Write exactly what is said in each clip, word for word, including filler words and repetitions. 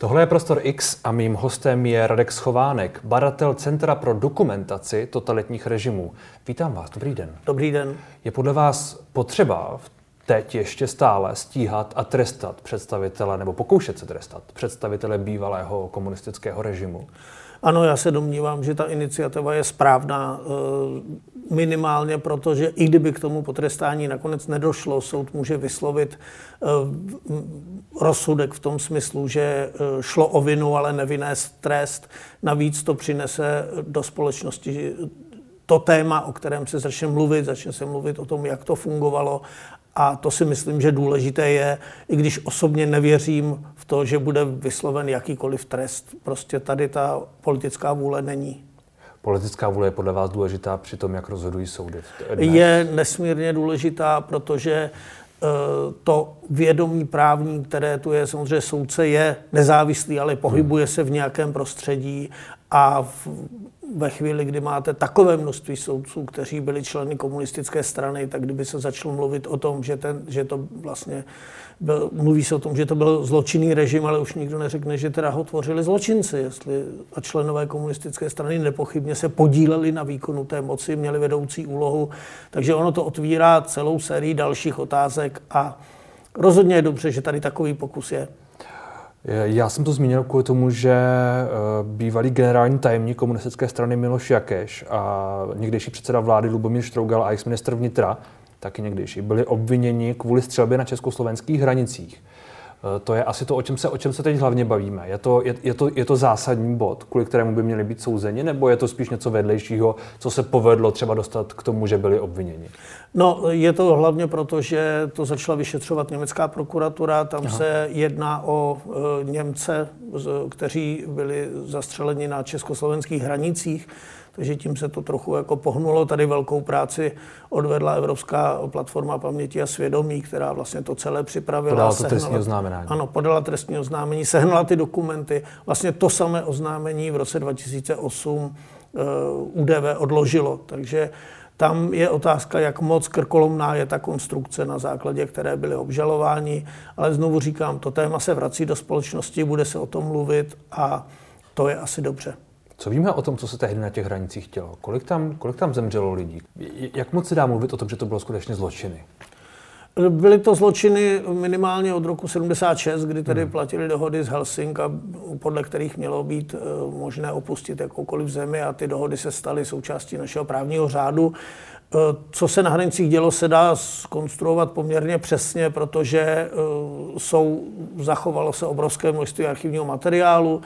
Tohle je Prostor X a mým hostem je Radek Schovánek, badatel Centra pro dokumentaci totalitních režimů. Vítám vás, dobrý den. Dobrý den. Je podle vás potřeba teď ještě stále stíhat a trestat představitele, nebo pokoušet se trestat představitele bývalého komunistického režimu? Ano, já se domnívám, že ta iniciativa je správná minimálně, protože i kdyby k tomu potrestání nakonec nedošlo, soud může vyslovit rozsudek v tom smyslu, že šlo o vinu, ale nevynést trest. Navíc to přinese do společnosti to téma, o kterém se začne mluvit, začne se mluvit o tom, jak to fungovalo. A to si myslím, že důležité je, i když osobně nevěřím v to, že bude vysloven jakýkoliv trest. Prostě tady ta politická vůle není. Politická vůle je podle vás důležitá při tom, jak rozhodují soudy? Je nesmírně důležitá, protože to vědomí právní, které tu je, samozřejmě soudce je nezávislý, ale pohybuje hmm. se v nějakém prostředí a v, ve chvíli, kdy máte takové množství soudců, kteří byli členy komunistické strany, tak kdyby se začalo mluvit o tom, že, ten, že to vlastně byl, mluví se o tom, že to byl zločinný režim, ale už nikdo neřekne, že teda ho tvořili zločinci. Jestli a členové komunistické strany nepochybně se podíleli na výkonu té moci, měli vedoucí úlohu, takže ono to otvírá celou sérii dalších otázek a rozhodně je dobře, že tady takový pokus je. Já jsem to zmínil kvůli tomu, že bývalý generální tajemník komunistické strany Miloš Jakeš a někdejší předseda vlády Lubomír Štrougal a exministr vnitra, taky někdejší, byli obviněni kvůli střelbě na československých hranicích. To je asi to, o čem se, o čem se teď hlavně bavíme. Je to, je, je to, je to zásadní bod, kvůli kterému by měli být souzeni, nebo je to spíš něco vedlejšího, co se povedlo třeba dostat k tomu, že byli obviněni? No, je to hlavně proto, že to začala vyšetřovat německá prokuratura. Tam Aha. se jedná o e, Němce, kteří byli zastřeleni na československých hranicích. Takže tím se to trochu jako pohnulo. Tady velkou práci odvedla Evropská platforma paměti a svědomí, která vlastně to celé připravila. Podala to trestní oznámení. Ano, podala trestní oznámení, sehnala ty dokumenty. Vlastně to samé oznámení v roce dva tisíce osm uh, ú dé vé odložilo. Takže tam je otázka, jak moc krkolomná je ta konstrukce, na základě které byly obžalováni. Ale znovu říkám, to téma se vrací do společnosti, bude se o tom mluvit a to je asi dobře. Co víme o tom, co se tehdy na těch hranicích dělo? Kolik tam, kolik tam zemřelo lidí? Jak moc se dá mluvit o tom, že to bylo skutečně zločiny? Byly to zločiny minimálně od roku sedmdesát šest, kdy tedy hmm. platily dohody z Helsink, podle kterých mělo být možné opustit jakoukoliv zemi a ty dohody se staly součástí našeho právního řádu. Co se na hranicích dělo, se dá zkonstruovat poměrně přesně, protože jsou, zachovalo se obrovské množství archivního materiálu.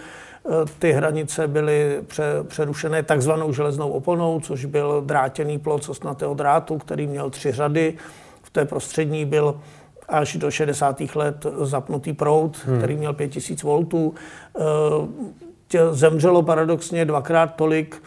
Ty hranice byly přerušené takzvanou železnou oponou, což byl drátěný plot z ostnatého drátu, který měl tři řady. V té prostřední byl až do šedesátých let zapnutý proud, hmm. který měl pět tisíc voltů. Zemřelo paradoxně dvakrát tolik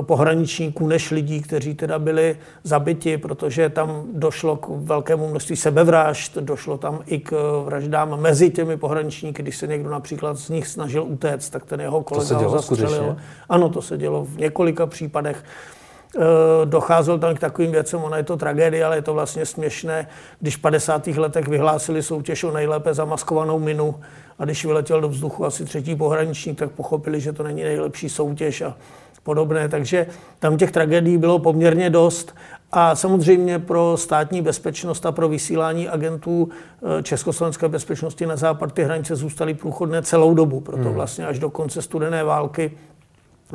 pohraničníků než lidí, kteří teda byli zabiti, protože tam došlo k velkému množství sebevražd, došlo tam i k vraždám mezi těmi pohraničníky, když se někdo například z nich snažil utéct, tak ten jeho kolega ho zastřelil. Ano, to se dělo v několika případech. Docházelo tam k takovým věcem, ona je to tragédie, ale je to vlastně směšné, když v padesátých letech vyhlásili soutěž o nejlépe zamaskovanou minu a když vyletěl do vzduchu asi třetí pohraničník, tak pochopili, že to není nejlepší soutěž a podobné, takže tam těch tragédií bylo poměrně dost a samozřejmě pro státní bezpečnost a pro vysílání agentů československé bezpečnosti na západ ty hranice zůstaly průchodné celou dobu, proto vlastně až do konce studené války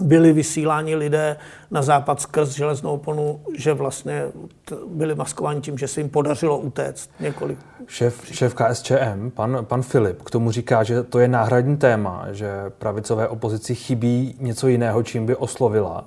byli vysíláni lidé na západ skrz železnou oponu, že vlastně t- byli maskováni tím, že se jim podařilo utéct několik. Šéf, šéf KSČM, pan, pan Filip, k tomu říká, že to je náhradní téma, že pravicové opozici chybí něco jiného, čím by oslovila.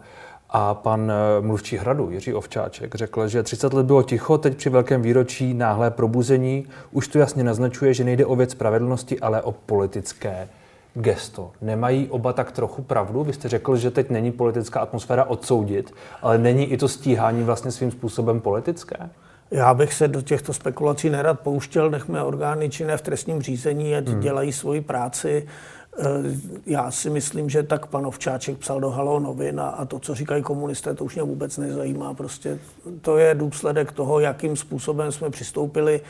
A pan mluvčí Hradu, Jiří Ovčáček, řekl, že třicet let bylo ticho, teď při velkém výročí náhlé probuzení už to jasně naznačuje, že nejde o věc spravedlnosti, ale o politické gesto. Nemají oba tak trochu pravdu? Vy jste řekl, že teď není politická atmosféra odsoudit, ale není i to stíhání vlastně svým způsobem politické? Já bych se do těchto spekulací nerad pouštěl, nechme orgány činné v trestním řízení, ať hmm. dělají svoji práci. Já si myslím, že tak pan Ovčáček psal do Haló novin a, a to, co říkají komunisté, to už mě vůbec nezajímá. Prostě to je důsledek toho, jakým způsobem jsme přistoupili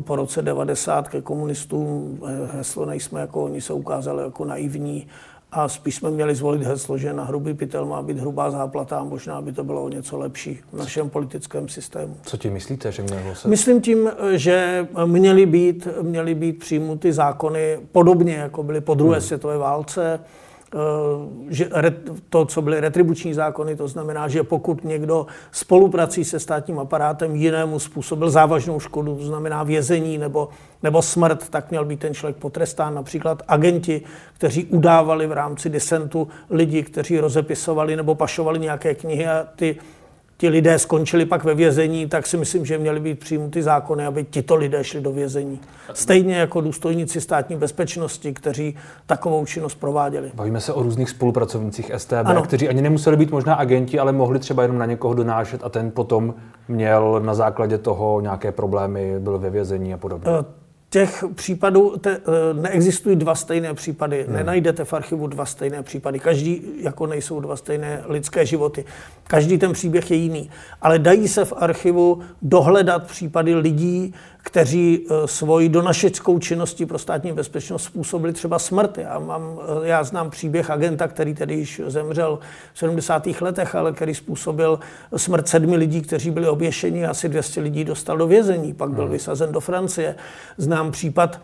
po roce devadesát ke komunistům. Heslo nejsme jako oni se ukázali jako naivní a spíš jsme měli zvolit heslo, že na hrubý pytel má být hrubá záplata a možná by to bylo o něco lepší v našem politickém systému. Co ti myslíte, že mělo se? Myslím tím, že měly být, měly být přijaty zákony podobně, jako byly po druhé hmm. světové válce, že to, co byly retribuční zákony, to znamená, že pokud někdo spoluprací se státním aparátem jinému způsobil závažnou škodu, to znamená vězení nebo, nebo smrt, tak měl být ten člověk potrestán. Například agenti, kteří udávali v rámci disentu lidi, kteří rozepisovali nebo pašovali nějaké knihy a ty, ti lidé skončili pak ve vězení, tak si myslím, že měly být přijaty zákony, aby tito lidé šli do vězení. Stejně jako důstojníci státní bezpečnosti, kteří takovou činnost prováděli. Bavíme se o různých spolupracovnících es té bé, ano. kteří ani nemuseli být možná agenti, ale mohli třeba jenom na někoho donášet a ten potom měl na základě toho nějaké problémy, byl ve vězení a podobně. Uh, Těch případů te, neexistují dva stejné případy. Hmm. Nenajdete v archivu dva stejné případy. Každý, jako nejsou dva stejné lidské životy. Každý ten příběh je jiný. Ale dají se v archivu dohledat případy lidí, kteří svoji donašeckou činností pro státní bezpečnost způsobili třeba smrt. Já, mám, já znám příběh agenta, který tedy již zemřel v sedmdesátých letech, ale který způsobil smrt sedmi lidí, kteří byli oběšeni, asi dvě stě lidí dostal do vězení, pak byl hmm. vysazen do Francie. Znám případ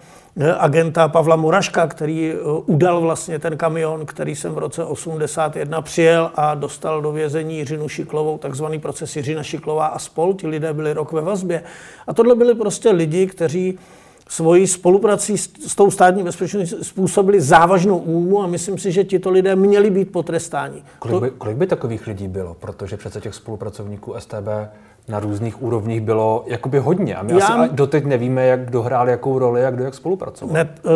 agenta Pavla Muraška, který udal vlastně ten kamion, který jsem v roce osmdesát jedna přijel a dostal do vězení Jiřinu Šiklovou, takzvaný proces Jiřina Šiklová a spol. Ti lidé byli rok ve vazbě. A tohle byli prostě lidi, kteří svoji spoluprací s tou státní bezpečností způsobili závažnou újmu a myslím si, že tito lidé měli být potrestáni. Kolik by, kolik by takových lidí bylo? Protože přece těch spolupracovníků es té bé na různých úrovních bylo jakoby hodně. A my Já... asi doteď nevíme, jak kdo hrál jakou roli a kdo jak spolupracoval. Ne, uh...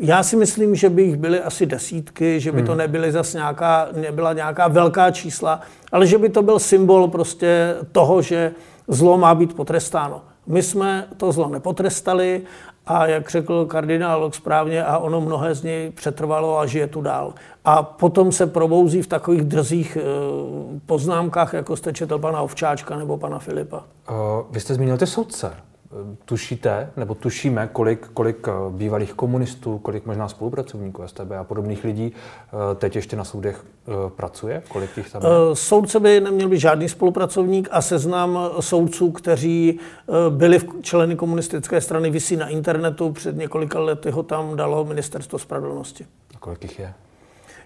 Já si myslím, že by jich byly asi desítky, že by to nebyly zas nějaká, nebyla nějaká velká čísla, ale že by to byl symbol prostě toho, že zlo má být potrestáno. My jsme to zlo nepotrestali a jak řekl kardinál Lok správně, a ono mnohé z něj přetrvalo a žije tu dál. A potom se probouzí v takových drzých poznámkách, jako jste četl pana Ovčáčka nebo pana Filipa. Uh, vy jste zmínil ty soudce. Tušíte, nebo tušíme, kolik, kolik bývalých komunistů, kolik možná spolupracovníků es té bé a podobných lidí teď ještě na soudech pracuje? Kolik jich tam je? Soudce by neměl být žádný spolupracovník a seznam soudců, kteří byli členy komunistické strany, visí na internetu. Před několika lety ho tam dalo Ministerstvo spravedlnosti. A kolik jich je?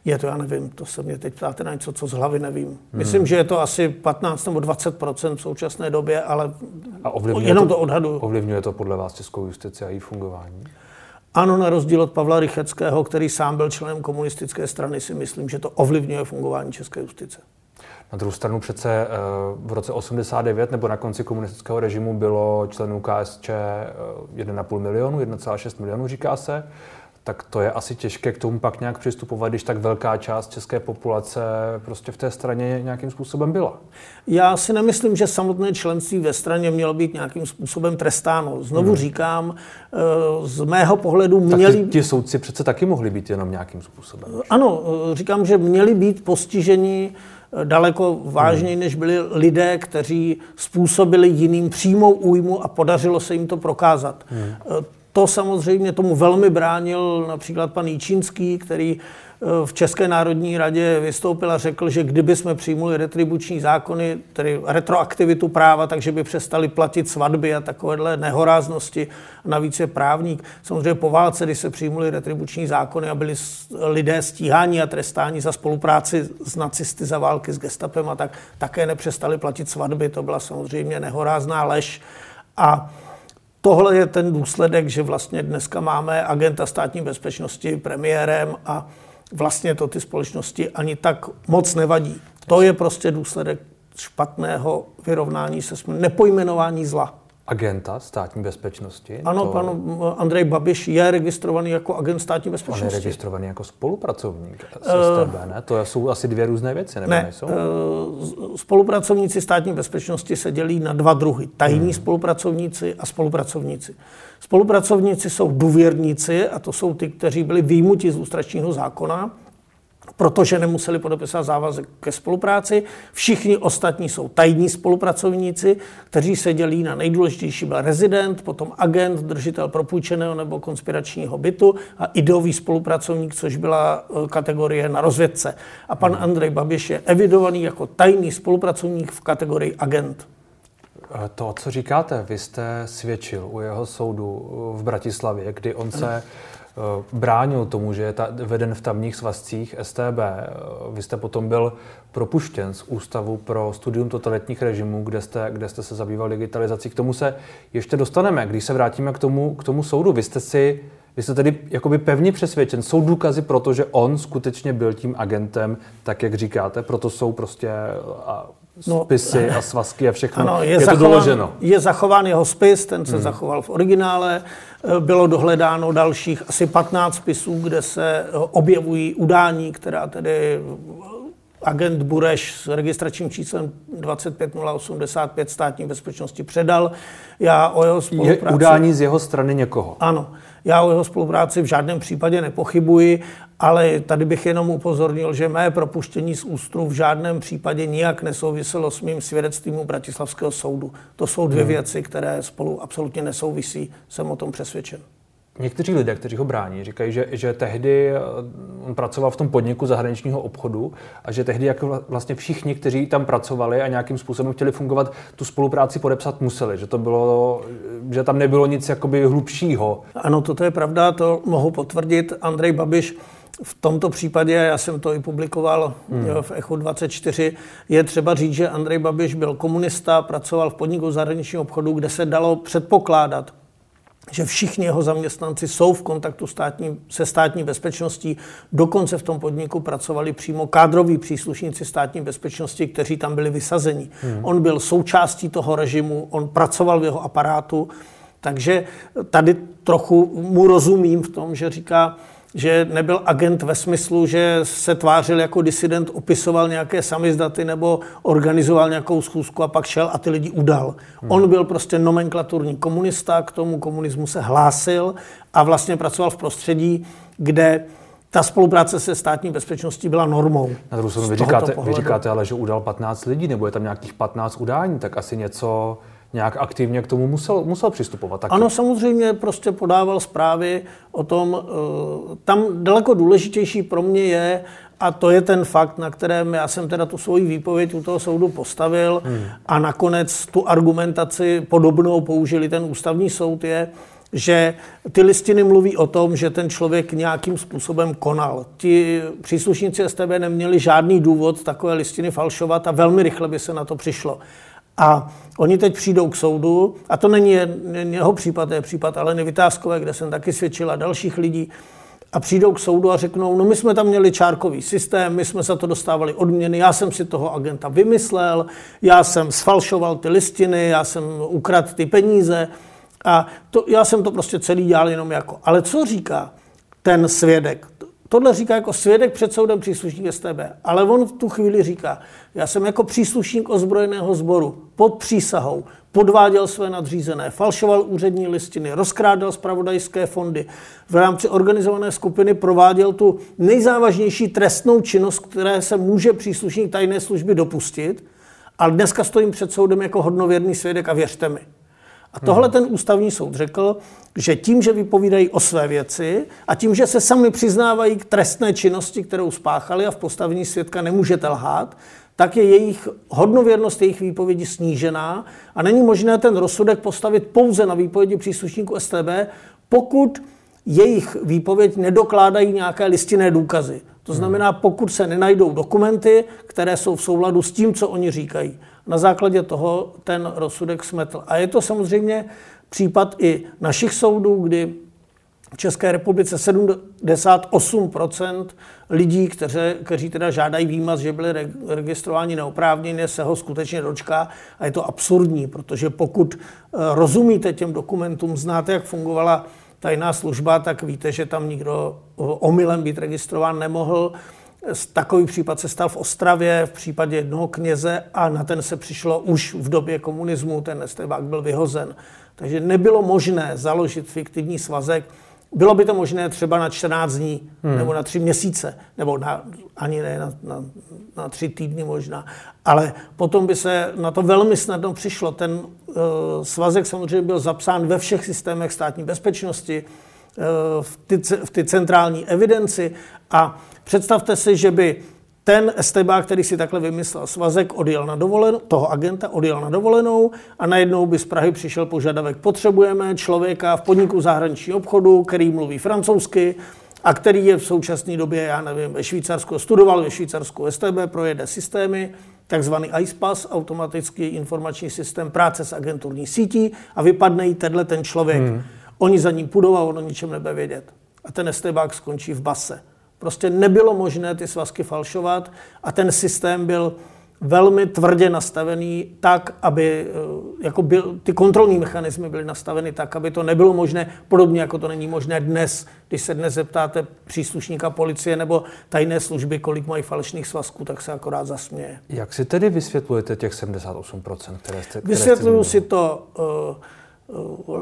Je to, já nevím, to se mě teď ptáte na něco, co z hlavy nevím. Hmm. Myslím, že je to asi patnáct nebo dvacet procent v současné době, ale a jenom to, to odhaduju. Ovlivňuje to podle vás českou justici a její fungování? Ano, na rozdíl od Pavla Rycheckého, který sám byl členem komunistické strany, si myslím, že to ovlivňuje fungování české justice. Na druhou stranu přece v roce osmdesát devět nebo na konci komunistického režimu bylo členů KSČ jedna celá pět milionu, jedna celá šest milionu, říká se. Tak to je asi těžké k tomu pak nějak přistupovat, když tak velká část české populace prostě v té straně nějakým způsobem byla. Já si nemyslím, že samotné členství ve straně mělo být nějakým způsobem trestáno. Znovu hmm. říkám, z mého pohledu měli... Tak ti, ti soudci přece taky mohli být jenom nějakým způsobem. Ano, říkám, že měli být postiženi daleko vážněji, než byli lidé, kteří způsobili jiným přímou újmu a podařilo se jim to prokázat. Hmm. To samozřejmě tomu velmi bránil například pan Jičínský, který v České národní radě vystoupil a řekl, že kdyby jsme přijmuli retribuční zákony, tedy retroaktivitu práva, takže by přestali platit svatby a takovéhle nehoráznosti. Navíc je právník. Samozřejmě po válce, když se přijmuli retribuční zákony a byli lidé stíháni a trestáni za spolupráci s nacisty, za války s gestapem a tak, také nepřestali platit svatby. To byla samozřejmě nehorázná lež. A tohle je ten důsledek, že vlastně dneska máme agenta státní bezpečnosti premiérem a vlastně to ty společnosti ani tak moc nevadí. To je prostě důsledek špatného vyrovnání se, nepojmenování zla. agenta státní bezpečnosti? Ano, to... pan Andrej Babiš je registrovaný jako agent státní bezpečnosti. On je registrovaný jako spolupracovník s S T B, uh, ne? To jsou asi dvě různé věci, nebo ne, nejsou? Uh, spolupracovníci státní bezpečnosti se dělí na dva druhy. Tajní hmm. spolupracovníci a spolupracovníci. Spolupracovníci jsou důvěrníci a to jsou ty, kteří byli vyjmuti z lustračního zákona, protože nemuseli podepisovat závazek ke spolupráci. Všichni ostatní jsou tajní spolupracovníci, kteří se dělí na nejdůležitější byl rezident, potom agent, držitel propůjčeného nebo konspiračního bytu a ideový spolupracovník, což byla kategorie na rozvědce. A pan Andrej Babiš je evidovaný jako tajný spolupracovník v kategorii agent. To, co říkáte, vy jste svědčil u jeho soudu v Bratislavě, kdy on se bránil tomu, že je ta, veden v tamních svazcích S T B. Vy jste potom byl propuštěn z Ústavu pro studium totalitních režimů, kde jste, kde jste se zabýval digitalizací. K tomu se ještě dostaneme, když se vrátíme k tomu, k tomu soudu. Vy jste, si, vy jste tedy jakoby pevně přesvědčen. Jsou důkazy pro to, že on skutečně byl tím agentem, tak jak říkáte, proto jsou prostě... A, spisy no, a svazky a všechno. Ano, je, je zachován, to doloženo. Je zachován jeho spis, ten se hmm. zachoval v originále. Bylo dohledáno dalších asi patnáct spisů, kde se objevují udání, která tedy agent Bureš s registračním číslem dvacet pět nula osmdesát pět státní bezpečnosti předal. Já o jeho spolupráci... Je udání z jeho strany někoho. Ano. Já o jeho spolupráci v žádném případě nepochybuji, ale tady bych jenom upozornil, že mé propuštění z ÚSTRu v žádném případě nijak nesouviselo s mým svědectvím u bratislavského soudu. To jsou dvě hmm. věci, které spolu absolutně nesouvisí, jsem o tom přesvědčen. Někteří lidé, kteří ho brání, říkají, že, že tehdy on pracoval v tom podniku zahraničního obchodu a že tehdy jako vlastně všichni, kteří tam pracovali a nějakým způsobem chtěli fungovat, tu spolupráci podepsat museli, že to bylo, že tam nebylo nic jakoby hlubšího. Ano, toto je pravda, to mohu potvrdit. Andrej Babiš v tomto případě, já jsem to i publikoval hmm. v Echo dvacet čtyři, je třeba říct, že Andrej Babiš byl komunista, pracoval v podniku zahraničního obchodu, kde se dalo předpokládat, že všichni jeho zaměstnanci jsou v kontaktu státní, se státní bezpečností. Dokonce v tom podniku pracovali přímo kádroví příslušníci státní bezpečnosti, kteří tam byli vysazeni. Hmm. On byl součástí toho režimu, on pracoval v jeho aparátu, takže tady trochu mu rozumím v tom, že říká, že nebyl agent ve smyslu, že se tvářil jako disident, opisoval nějaké samizdaty nebo organizoval nějakou schůzku a pak šel a ty lidi udal. Hmm. On byl prostě nomenklaturní komunista, k tomu komunismu se hlásil a vlastně pracoval v prostředí, kde ta spolupráce se státní bezpečností byla normou. Na druhou stranu, vy říkáte, vy říkáte ale, že udal patnáct lidí, nebo je tam nějakých patnáct udání, tak asi něco... Nějak aktivně k tomu musel, musel přistupovat. Taky. Ano, samozřejmě prostě podával zprávy o tom. Tam daleko důležitější pro mě je, a to je ten fakt, na kterém já jsem teda tu svoji výpověď u toho soudu postavil hmm. a nakonec tu argumentaci podobnou použili ten ústavní soud, je, že ty listiny mluví o tom, že ten člověk nějakým způsobem konal. Ti příslušníci S T B neměli žádný důvod takové listiny falšovat a velmi rychle by se na to přišlo. A oni teď přijdou k soudu, a to není jeho případ, to je případ Aleny Vytázkové, kde jsem taky svědčil, a dalších lidí, a přijdou k soudu a řeknou, no my jsme tam měli čárkový systém, my jsme za to dostávali odměny, já jsem si toho agenta vymyslel, já jsem sfalšoval ty listiny, já jsem ukradl ty peníze a to, já jsem to prostě celý dělal jenom jako. Ale co říká ten svědek? Tohle říká jako svědek před soudem příslušník S T B, ale on v tu chvíli říká, já jsem jako příslušník ozbrojeného sboru pod přísahou podváděl své nadřízené, falšoval úřední listiny, rozkrádal zpravodajské fondy, v rámci organizované skupiny prováděl tu nejzávažnější trestnou činnost, které se může příslušník tajné služby dopustit, ale dneska stojím před soudem jako hodnověrný svědek a věřte mi. A tohle ten ústavní soud řekl, že tím, že vypovídají o své věci a tím, že se sami přiznávají k trestné činnosti, kterou spáchali a v postavení svědka nemůžete lhát, tak je jejich hodnověrnost jejich výpovědi snížená a není možné ten rozsudek postavit pouze na výpovědi příslušníků S T B, pokud jejich výpověď nedokládají nějaké listinné důkazy. To znamená, pokud se nenajdou dokumenty, které jsou v souladu s tím, co oni říkají. Na základě toho ten rozsudek smetl. A je to samozřejmě případ i našich soudů, kdy v České republice sedmdesát osm procent lidí, kteři, kteří teda žádají výmaz, že byli re, registrováni neoprávněně, se ho skutečně dočká a je to absurdní, protože pokud rozumíte těm dokumentům, znáte, jak fungovala tajná služba, tak víte, že tam nikdo omylem být registrován nemohl. Takový případ se stal v Ostravě v případě jednoho kněze a na ten se přišlo už v době komunismu, ten estébák byl vyhozen. Takže nebylo možné založit fiktivní svazek. Bylo by to možné třeba na čtrnáct dní, hmm. nebo na tři měsíce, nebo na, ani ne, na, na, na tři týdny možná. Ale potom by se na to velmi snadno přišlo. Ten uh, svazek samozřejmě byl zapsán ve všech systémech státní bezpečnosti, uh, v, ty, v ty centrální evidenci. A představte si, že by ten estébák, který si takhle vymyslel svazek, odjel na dovolenou, toho agenta odjel na dovolenou a najednou by z Prahy přišel požadavek. Potřebujeme člověka v podniku zahraničního obchodu, který mluví francouzsky a který je v současné době, já nevím, ve Švýcarsku, studoval ve Švýcarsku S T B, projede systémy, takzvaný I S P A S, automatický informační systém práce s agenturní sítí a vypadne jí tenhle ten člověk. Hmm. Oni za ním půjdou a on o ničem nebude vědět. A ten estébák skončí v base. Prostě nebylo možné ty svazky falšovat a ten systém byl velmi tvrdě nastavený tak, aby jako byl, ty kontrolní mechanismy byly nastaveny tak, aby to nebylo možné, podobně jako to není možné dnes. Když se dnes zeptáte příslušníka policie nebo tajné služby, kolik mají falešných svazků, tak se akorát zasměje. Jak si tedy vysvětlujete těch sedmdesát osm procent, které jste... Vysvětluju si to... Uh, uh,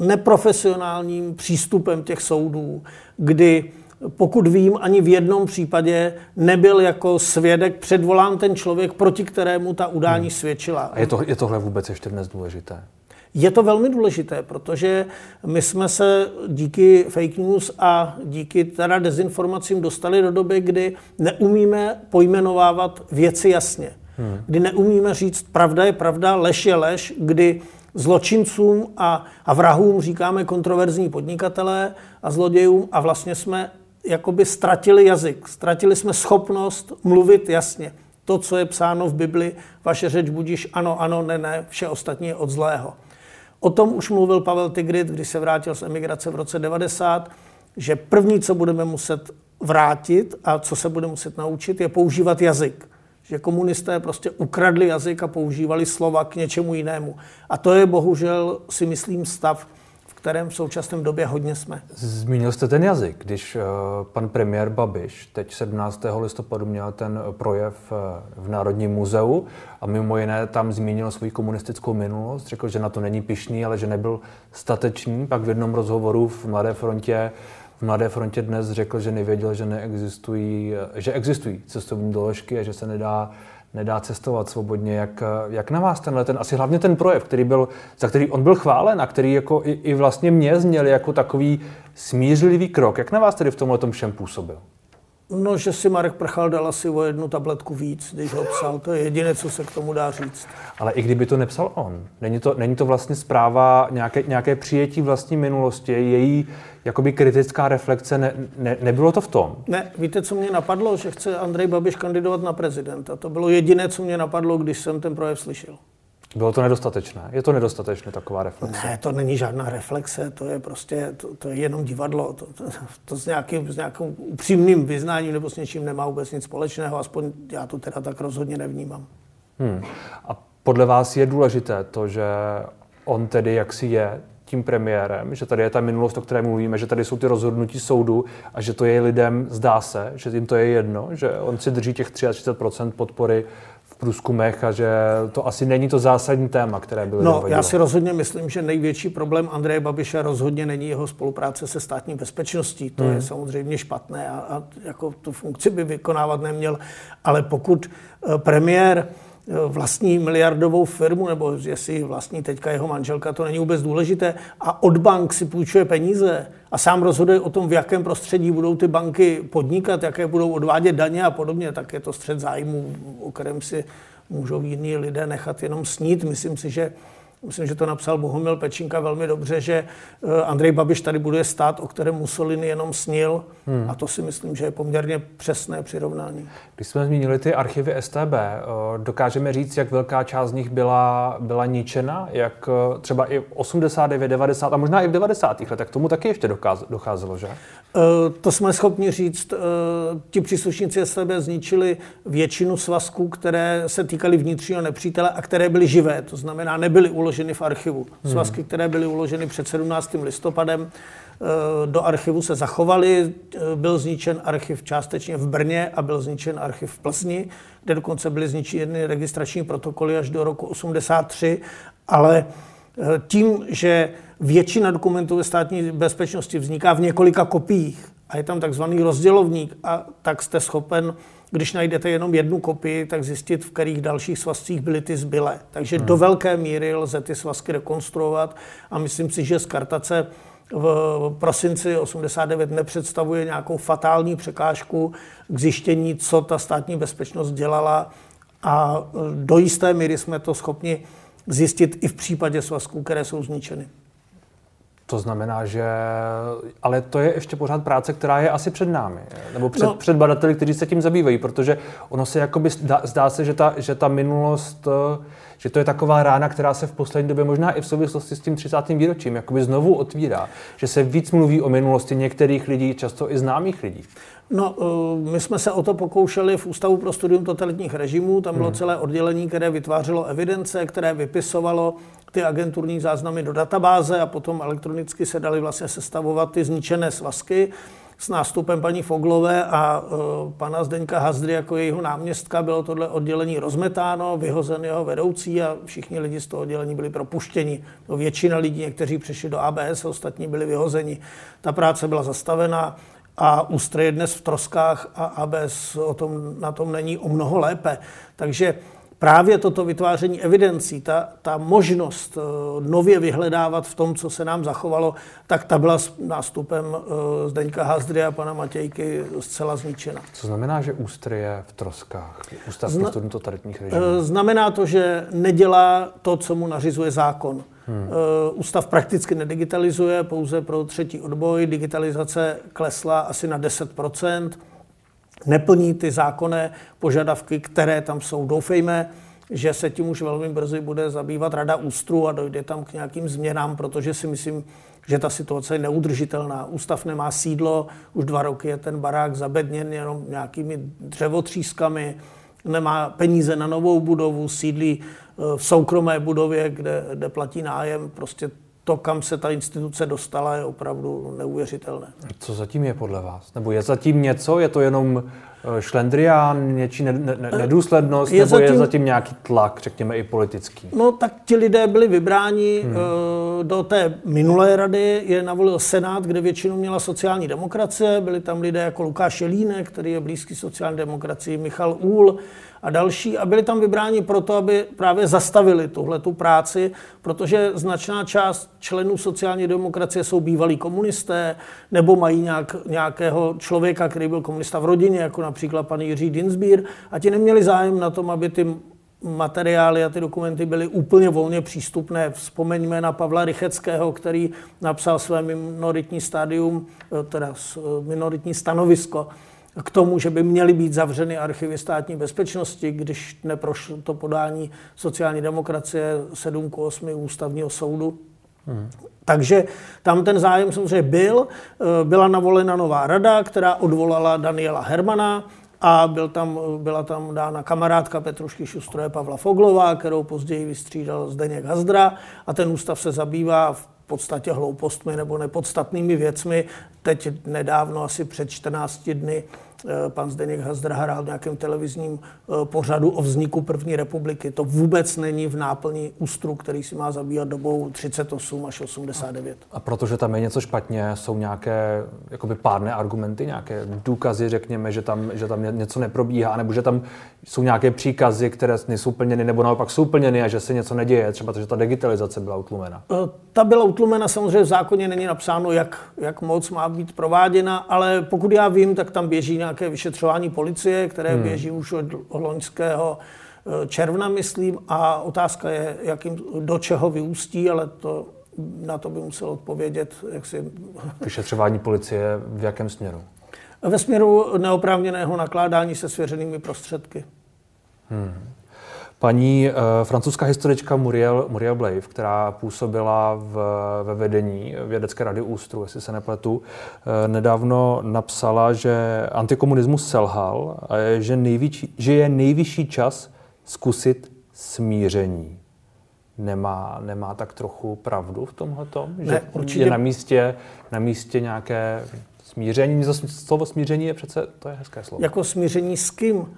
neprofesionálním přístupem těch soudů, kdy pokud vím, ani v jednom případě nebyl jako svědek předvolán ten člověk, proti kterému ta udání hmm. svědčila. A je, to, je tohle vůbec ještě dnes důležité? Je to velmi důležité, protože my jsme se díky fake news a díky teda dezinformacím dostali do doby, kdy neumíme pojmenovávat věci jasně. Hmm. Kdy neumíme říct pravda je pravda, lež je lež, kdy zločincům a, a vrahům říkáme kontroverzní podnikatelé a zlodějům a vlastně jsme jakoby ztratili jazyk. Ztratili jsme schopnost mluvit jasně. To, co je psáno v Bibli, vaše řeč budiš ano, ano, ne, ne, vše ostatní je od zlého. O tom už mluvil Pavel Tigrid, když se vrátil z emigrace v roce devadesát, že první, co budeme muset vrátit a co se budeme muset naučit, je používat jazyk. Že komunisté prostě ukradli jazyk a používali slova k něčemu jinému. A to je bohužel, si myslím, stav, v kterém v současném době hodně jsme. Zmínil jste ten jazyk, když uh, pan premiér Babiš teď sedmnáctého listopadu měl ten projev uh, v Národním muzeu a mimo jiné tam zmínil svou komunistickou minulost, řekl, že na to není pyšný, ale že nebyl statečný. Pak v jednom rozhovoru v Mladé frontě V Mladé frontě dnes řekl, že nevěděl, že neexistují, že existují cestovní doložky a že se nedá, nedá cestovat svobodně. Jak, jak na vás tenhle ten, asi hlavně ten projev, který byl, za který on byl chválen a který jako i, i vlastně mě zněl jako takový smířlivý krok. Jak na vás tedy v tomhletom všem působil? No, že si Marek Prchal dal asi o jednu tabletku víc, když ho psal. To je jediné, co se k tomu dá říct. Ale i kdyby to nepsal on. Není to, není to vlastně zpráva nějaké, nějaké přijetí vlastní minulosti, její jakoby kritická reflexe. Ne, ne, nebylo to v tom? Ne, víte, co mě napadlo? Že chce Andrej Babiš kandidovat na prezidenta. To bylo jediné, co mě napadlo, když jsem ten projev slyšel. Bylo to nedostatečné? Je to nedostatečné, taková reflexe? Ne, to není žádná reflexe, to je prostě, to, to je jenom divadlo. To, to, to s, nějakým, s nějakým upřímným vyznáním nebo s něčím nemá vůbec nic společného, aspoň já to teda tak rozhodně nevnímám. Hmm. A podle vás je důležité to, že on tedy jaksi je tím premiérem, že tady je ta minulost, o které mluvíme, že tady jsou ty rozhodnutí soudu a že to je lidem, zdá se, že jim to je jedno, že on si drží těch třicet tři procent podpory průzkumech a že to asi není to zásadní téma, které bylo. No, nevadilo. Já si rozhodně myslím, že největší problém Andreje Babiše rozhodně není jeho spolupráce se státní bezpečností. To hmm. je samozřejmě špatné a, a jako tu funkci by vykonávat neměl. Ale pokud premiér vlastní miliardovou firmu, nebo jestli vlastní teďka jeho manželka, to není vůbec důležité, a od bank si půjčuje peníze a sám rozhoduje o tom, v jakém prostředí budou ty banky podnikat, jaké budou odvádět daně a podobně, tak je to střet zájmů, o kterém si můžou jiní lidé nechat jenom snít. Myslím si, že myslím, že to napsal Bohumil Pečínka velmi dobře, že Andrej Babiš tady buduje stát, o kterém Mussolini jenom snil. Hmm. A to si myslím, že je poměrně přesné přirovnání. Když jsme zmínili ty archivy S T B, dokážeme říct, jak velká část z nich byla, byla ničena? Jak třeba i osmdesát devět, devadesát a možná i v devadesátých letech. K tomu taky ještě dokáz, docházelo, že? To jsme schopni říct. Ti příslušníci S T B zničili většinu svazků, které se týkaly vnitřního nepřítele a které byly živé. To znamená, nebyly uloženy v archivu. Svazky, které byly uloženy před sedmnáctým listopadem, do archivu se zachovaly. Byl zničen archiv částečně v Brně a byl zničen archiv v Plzni, kde dokonce byly zničeny registrační protokoly až do roku osmdesát tři, ale tím, že většina dokumentů ve státní bezpečnosti vzniká v několika kopiích a je tam takzvaný rozdělovník, a tak jste schopen, když najdete jenom jednu kopii, tak zjistit, v kterých dalších svazcích byly ty zbylé. Takže hmm. do velké míry lze ty svazky rekonstruovat a myslím si, že skartace v prosinci osmdesát devět nepředstavuje nějakou fatální překážku k zjištění, co ta státní bezpečnost dělala, a do jisté míry jsme to schopni zjistit i v případě svazků, které jsou zničeny. To znamená, že... Ale to je ještě pořád práce, která je asi před námi. Nebo před, no. před badateli, kteří se tím zabývají, protože ono se jakoby zdá, zdá se, že ta, že ta minulost... že to je taková rána, která se v poslední době možná i v souvislosti s tím třicátým výročím jakoby znovu otvírá, že se víc mluví o minulosti některých lidí, často i známých lidí. No, my jsme se o to pokoušeli v Ústavu pro studium totalitních režimů, tam bylo hmm. celé oddělení, které vytvářelo evidence, které vypisovalo ty agenturní záznamy do databáze a potom elektronicky se daly vlastně sestavovat ty zničené svazky. S nástupem paní Foglové a uh, pana Zdeňka Hazdry jako jejího náměstka bylo tohle oddělení rozmetáno, vyhozen jeho vedoucí a všichni lidi z toho oddělení byli propuštěni. No, většina lidí, někteří přišli do A B S, ostatní byli vyhozeni. Ta práce byla zastavena a ÚSTR je dnes v troskách a A B S o tom, na tom není o mnoho lépe. Takže právě toto vytváření evidencí, ta, ta možnost nově vyhledávat v tom, co se nám zachovalo, tak ta byla s nástupem Zdeňka Hazdry a pana Matějky zcela zničena. Co znamená, že ÚSTR je v troskách? Ústav Zna- pro studium totalitních režimů? Znamená to, že nedělá to, co mu nařizuje zákon. Hmm. Ústav prakticky nedigitalizuje, pouze pro třetí odboj. Digitalizace klesla asi na deset procent. Neplní ty zákonné požadavky, které tam jsou. Doufejme, že se tím už velmi brzy bude zabývat Rada ÚSTRu a dojde tam k nějakým změnám, protože si myslím, že ta situace je neudržitelná. Ústav nemá sídlo, už dva roky je ten barák zabedněn jenom nějakými dřevotřískami, nemá peníze na novou budovu, sídlí v soukromé budově, kde, kde platí nájem. Prostě to, kam se ta instituce dostala, je opravdu neuvěřitelné. Co zatím je podle vás? Nebo je zatím něco? Je to jenom šlendrián, něčí nedůslednost? Je nebo zatím, je zatím nějaký tlak, řekněme, i politický? No tak ti lidé byli vybráni hmm. do té minulé rady. Je navolil Senát, kde většinu měla sociální demokracie. Byli tam lidé jako Lukáš Jelínek, který je blízký sociální demokracii, Michal Úl a další, a byli tam vybráni proto, aby právě zastavili tuhletu práci, protože značná část členů sociální demokracie jsou bývalí komunisté nebo mají nějak, nějakého člověka, který byl komunista v rodině, jako například pan Jiří Dinsbír, a ti neměli zájem na tom, aby ty materiály a ty dokumenty byly úplně volně přístupné. Vzpomeňme na Pavla Rycheckého, který napsal své minoritní stádium, teda minoritní stanovisko k tomu, že by měly být zavřeny archivy státní bezpečnosti, když neprošlo to podání sociální demokracie sedm ku osmi ústavního soudu. Hmm. Takže tam ten zájem samozřejmě byl. Byla navolena nová rada, která odvolala Daniela Hermana, a byl tam, byla tam dána kamarádka Petrušky Šustroje Pavla Foglová, kterou později vystřídal Zdeněk Hazdra, a ten ústav se zabývá v podstatě hloupostmi nebo nepodstatnými věcmi. Teď nedávno, asi před čtrnácti dny, pan Zdeněk Hazdra hrál v nějakém televizním pořadu o vzniku první republiky. To vůbec není v náplni ÚSTRu, který si má zabývat dobou třicet osm až osmdesát devět. A protože tam je něco špatně, jsou nějaké jakoby pádné argumenty, nějaké důkazy, řekněme, že tam, že tam něco neprobíhá, nebo že tam jsou nějaké příkazy, které nejsou plněny, nebo naopak jsou plněny a že se něco neděje, třeba to, že ta digitalizace byla utlumena. Ta byla utlumena, samozřejmě v zákoně není napsáno, jak, jak moc má být prováděna, ale pokud já vím, tak tam běží nějaké vyšetřování policie, které hmm. běží už od loňského června, myslím, a otázka je, jak jim, do čeho vyústí, ale to, na to by musel odpovědět, jak si... Vyšetřování policie v jakém směru? Ve směru neoprávněného nakládání se svěřenými prostředky. Hmm. Paní e, francouzská historička Muriel, Muriel Blaif, která působila v, ve vedení vědecké rady ÚSTRu, jestli se nepletu, e, nedávno napsala, že antikomunismus selhal a je, že, nejvyčí, že je nejvyšší čas zkusit smíření. Nemá, nemá tak trochu pravdu v tomhletom? Že ne, určitě. Je na místě, na místě nějaké smíření. Slovo smíření je přece, to je hezké slovo. Jako smíření s kým?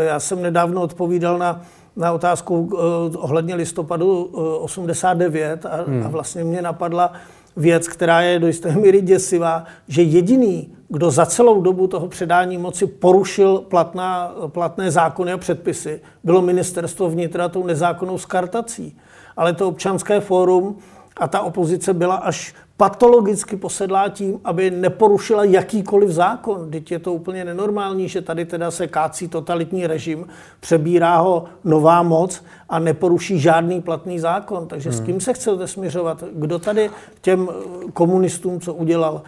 Já jsem nedávno odpovídal na, na otázku uh, ohledně listopadu osmdesát devět a, hmm. a vlastně mě napadla věc, která je do jisté míry děsivá, že jediný, kdo za celou dobu toho předání moci porušil platná, platné zákony a předpisy, bylo ministerstvo vnitra tou nezákonnou skartací. Ale to občanské fórum a ta opozice byla až patologicky posedlá tím, aby neporušila jakýkoliv zákon. Vždyť je to úplně nenormální, že tady teda se kácí totalitní režim, přebírá ho nová moc a neporuší žádný platný zákon. Takže hmm. s kým se chcete směřovat? Kdo tady těm komunistům, co udělal?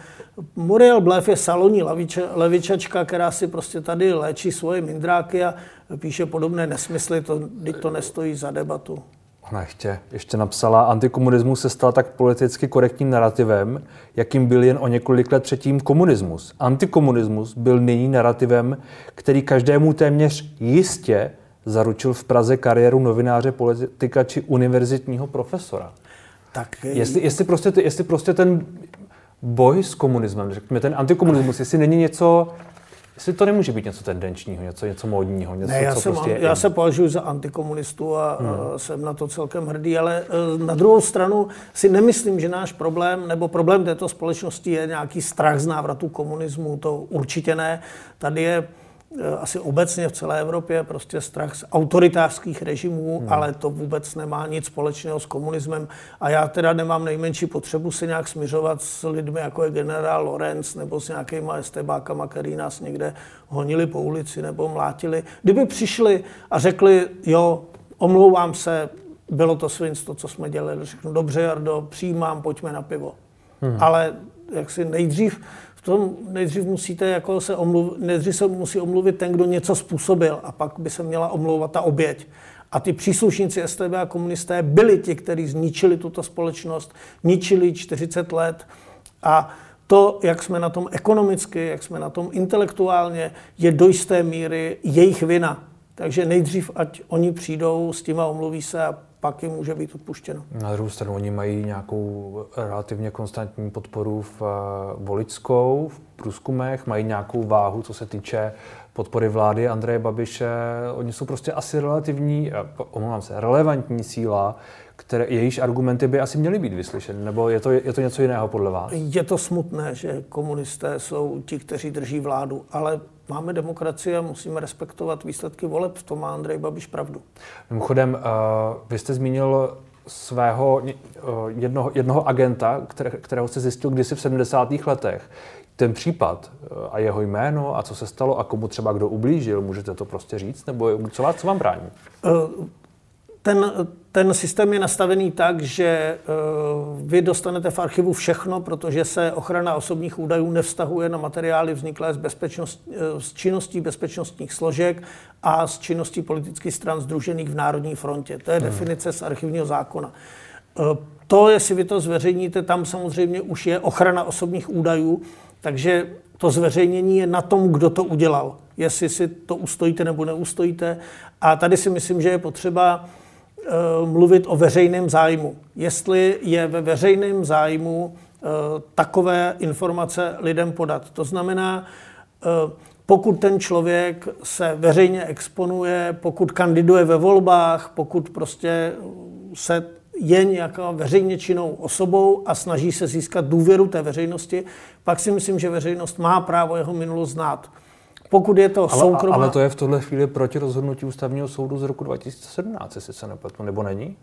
Muriel Blaif je salonní levič, levičačka, která si prostě tady léčí svoje mindráky a píše podobné nesmysly, to, to nestojí za debatu. Ona ještě, ještě napsala, antikomunismus se stal tak politicky korektním narativem, jakým byl jen o několik let předtím komunismus. Antikomunismus byl nyní narativem, který každému téměř jistě zaručil v Praze kariéru novináře, politika či univerzitního profesora. Tak... Jestli, jestli, prostě, jestli prostě ten boj s komunismem, řekněme, ten antikomunismus, jestli není něco... Jestli to nemůže být něco tendenčního, něco, něco módního, něco, ne, já co jsem, prostě já se považuji za antikomunistu a hmm. jsem na to celkem hrdý, ale na druhou stranu si nemyslím, že náš problém, nebo problém této společnosti je nějaký strach z návratu komunismu, to určitě ne. Tady je asi obecně v celé Evropě prostě strach z autoritářských režimů, hmm. ale to vůbec nemá nic společného s komunismem. A já teda nemám nejmenší potřebu se nějak smiřovat s lidmi, jako je generál Lorenz, nebo s nějakýma estebákama, který nás někde honili po ulici nebo mlátili. Kdyby přišli a řekli, jo, omlouvám se, bylo to svinstvo, co jsme dělali, řeknu, dobře, Jardo, přijímám, pojďme na pivo. Hmm. Ale jaksi nejdřív... V tom nejdřív, musíte jako se omluv... nejdřív se musí omluvit ten, kdo něco způsobil, a pak by se měla omlouvat ta oběť. A ty příslušníci S T B a komunisté byli ti, kteří zničili tuto společnost, ničili čtyřicet let. A to, jak jsme na tom ekonomicky, jak jsme na tom intelektuálně, je do jisté míry jejich vina. Takže nejdřív, ať oni přijdou s tím a omluví se, a pak jim může být odpuštěno. Na druhou stranu, oni mají nějakou relativně konstantní podporu v voličskou, v průzkumech, mají nějakou váhu, co se týče podpory vlády Andreje Babiše. Oni jsou prostě asi relativní, omlouvám se, relevantní síla, které, jejíž argumenty by asi měly být vyslyšeny, nebo je to, je to něco jiného podle vás? Je to smutné, že komunisté jsou ti, kteří drží vládu, ale máme demokracii a musíme respektovat výsledky voleb, v tom má Andrej Babiš pravdu. Mimochodem, uh, vy jste zmínil svého uh, jednoho, jednoho agenta, které, kterého jste zjistil kdysi v sedmdesátých letech. Ten případ a jeho jméno a co se stalo a komu třeba kdo ublížil, můžete to prostě říct? Nebo co vás, co vám brání? Uh, ten, ten systém je nastavený tak, že uh, vy dostanete v archivu všechno, protože se ochrana osobních údajů nevztahuje na materiály vzniklé z, bezpečnost, uh, z činností bezpečnostních složek a z činností politických stran sdružených v Národní frontě. To je hmm. definice z archivního zákona. Uh, to, jestli vy to zveřejníte, tam samozřejmě už je ochrana osobních údajů, takže to zveřejnění je na tom, kdo to udělal. Jestli si to ustojíte nebo neustojíte. A tady si myslím, že je potřeba e, mluvit o veřejném zájmu. Jestli je ve veřejném zájmu e, takové informace lidem podat. To znamená, e, pokud ten člověk se veřejně exponuje, pokud kandiduje ve volbách, pokud prostě se je nějakou veřejně činnou osobou a snaží se získat důvěru té veřejnosti, pak si myslím, že veřejnost má právo jeho minulost znát. Pokud je to ale, soukromá... Ale to je v tuhle chvíli proti rozhodnutí Ústavního soudu z roku dva tisíce sedmnáct, jestli se nepletu, nebo není?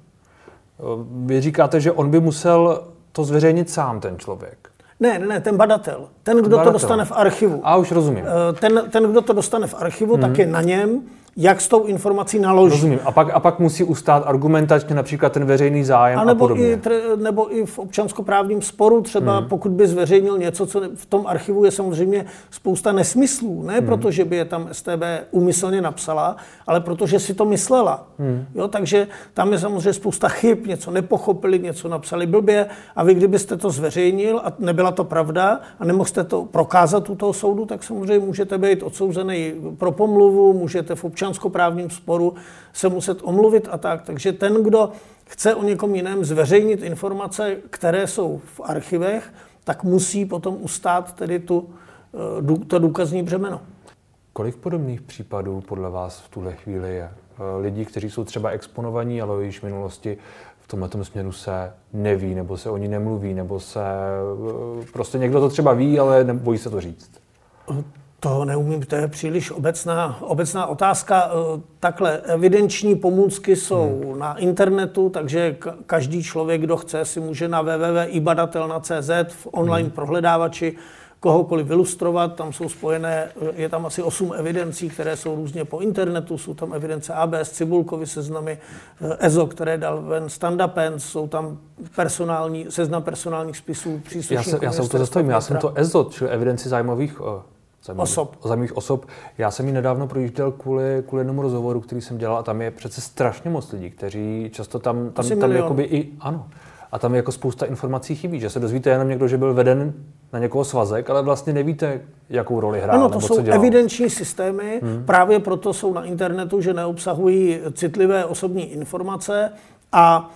Vy říkáte, že on by musel to zveřejnit sám, ten člověk. Ne, ne, ten badatel. Ten, kdo badatel. to dostane v archivu. A už rozumím. Ten, ten kdo to dostane v archivu, hmm. tak je na něm, jak s tou informací naloží. Rozumím. A pak, a pak musí ustát argumentačně například ten veřejný zájem a, nebo a podobně. I tr- nebo i v občanskoprávním sporu třeba, hmm. pokud by zveřejnil něco, co ne- v tom archivu je samozřejmě spousta nesmyslů. Ne hmm. protože by je tam S T B úmyslně napsala, ale protože si to myslela. Hmm. Jo, takže tam je samozřejmě spousta chyb, něco nepochopili, něco napsali blbě a vy kdybyste to zveřejnil a nebyla to pravda a nemohl jste to prokázat u toho soudu, tak samozřejmě můžete být odsouzený pro pomluvu, můžete v občanskoprávním sporu se muset omluvit a tak. Takže ten, kdo chce o někom jiném zveřejnit informace, které jsou v archivech, tak musí potom ustát tedy tu, to důkazní břemeno. Kolik podobných případů podle vás v tuhle chvíli je? Lidí, kteří jsou třeba exponovaní, ale již v minulosti v tomhletom směru se neví, nebo se o ní nemluví, nebo se prostě někdo to třeba ví, ale bojí se to říct. To neumím, to je příliš obecná, obecná otázka. Takhle, evidenční pomůcky jsou hmm. na internetu, takže každý člověk, kdo chce, si může na w w w tečka ibadatelna tečka c z v online hmm. prohledávači kohokoliv ilustrovat, tam jsou spojené, je tam asi osm evidencí, které jsou různě po internetu, jsou tam evidence A B S, Cibulkovy seznamy, E Z O, které dal ven Standapens, jsou tam personální, seznam personálních spisů příslušníků. Já, já se to zastavím, já jsem to E Z O, čili evidenci zájmových osob. Zajímavých osob. Já jsem ji nedávno projížděl kvůli, kvůli jednomu rozhovoru, který jsem dělal, a tam je přece strašně moc lidí, kteří často tam, tam, tam jakoby i, ano, a tam jako spousta informací chybí, že se dozvíte jenom někdo, že byl veden na někoho svazek, ale vlastně nevíte, jakou roli hrál, nebo co dělal. Ano, to jsou evidenční systémy, hmm. právě proto jsou na internetu, že neobsahují citlivé osobní informace a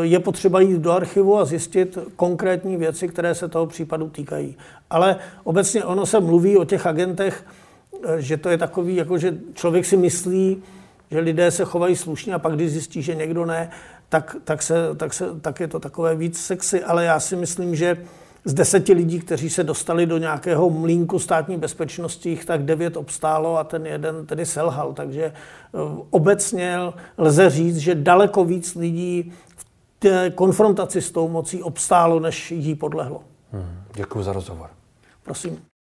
je potřeba jít do archivu a zjistit konkrétní věci, které se toho případu týkají. Ale obecně ono se mluví o těch agentech, že to je takový, jako že člověk si myslí, že lidé se chovají slušně a pak, když zjistí, že někdo ne, tak, tak, se, tak, se, tak je to takové víc sexy. Ale já si myslím, že z deseti lidí, kteří se dostali do nějakého mlýnku státní bezpečnosti, jich tak devět obstálo a ten jeden tedy selhal. Takže obecně lze říct, že daleko víc lidí v té konfrontaci s tou mocí obstálo, než jí podlehlo. Hmm, děkuji za rozhovor. Prosím.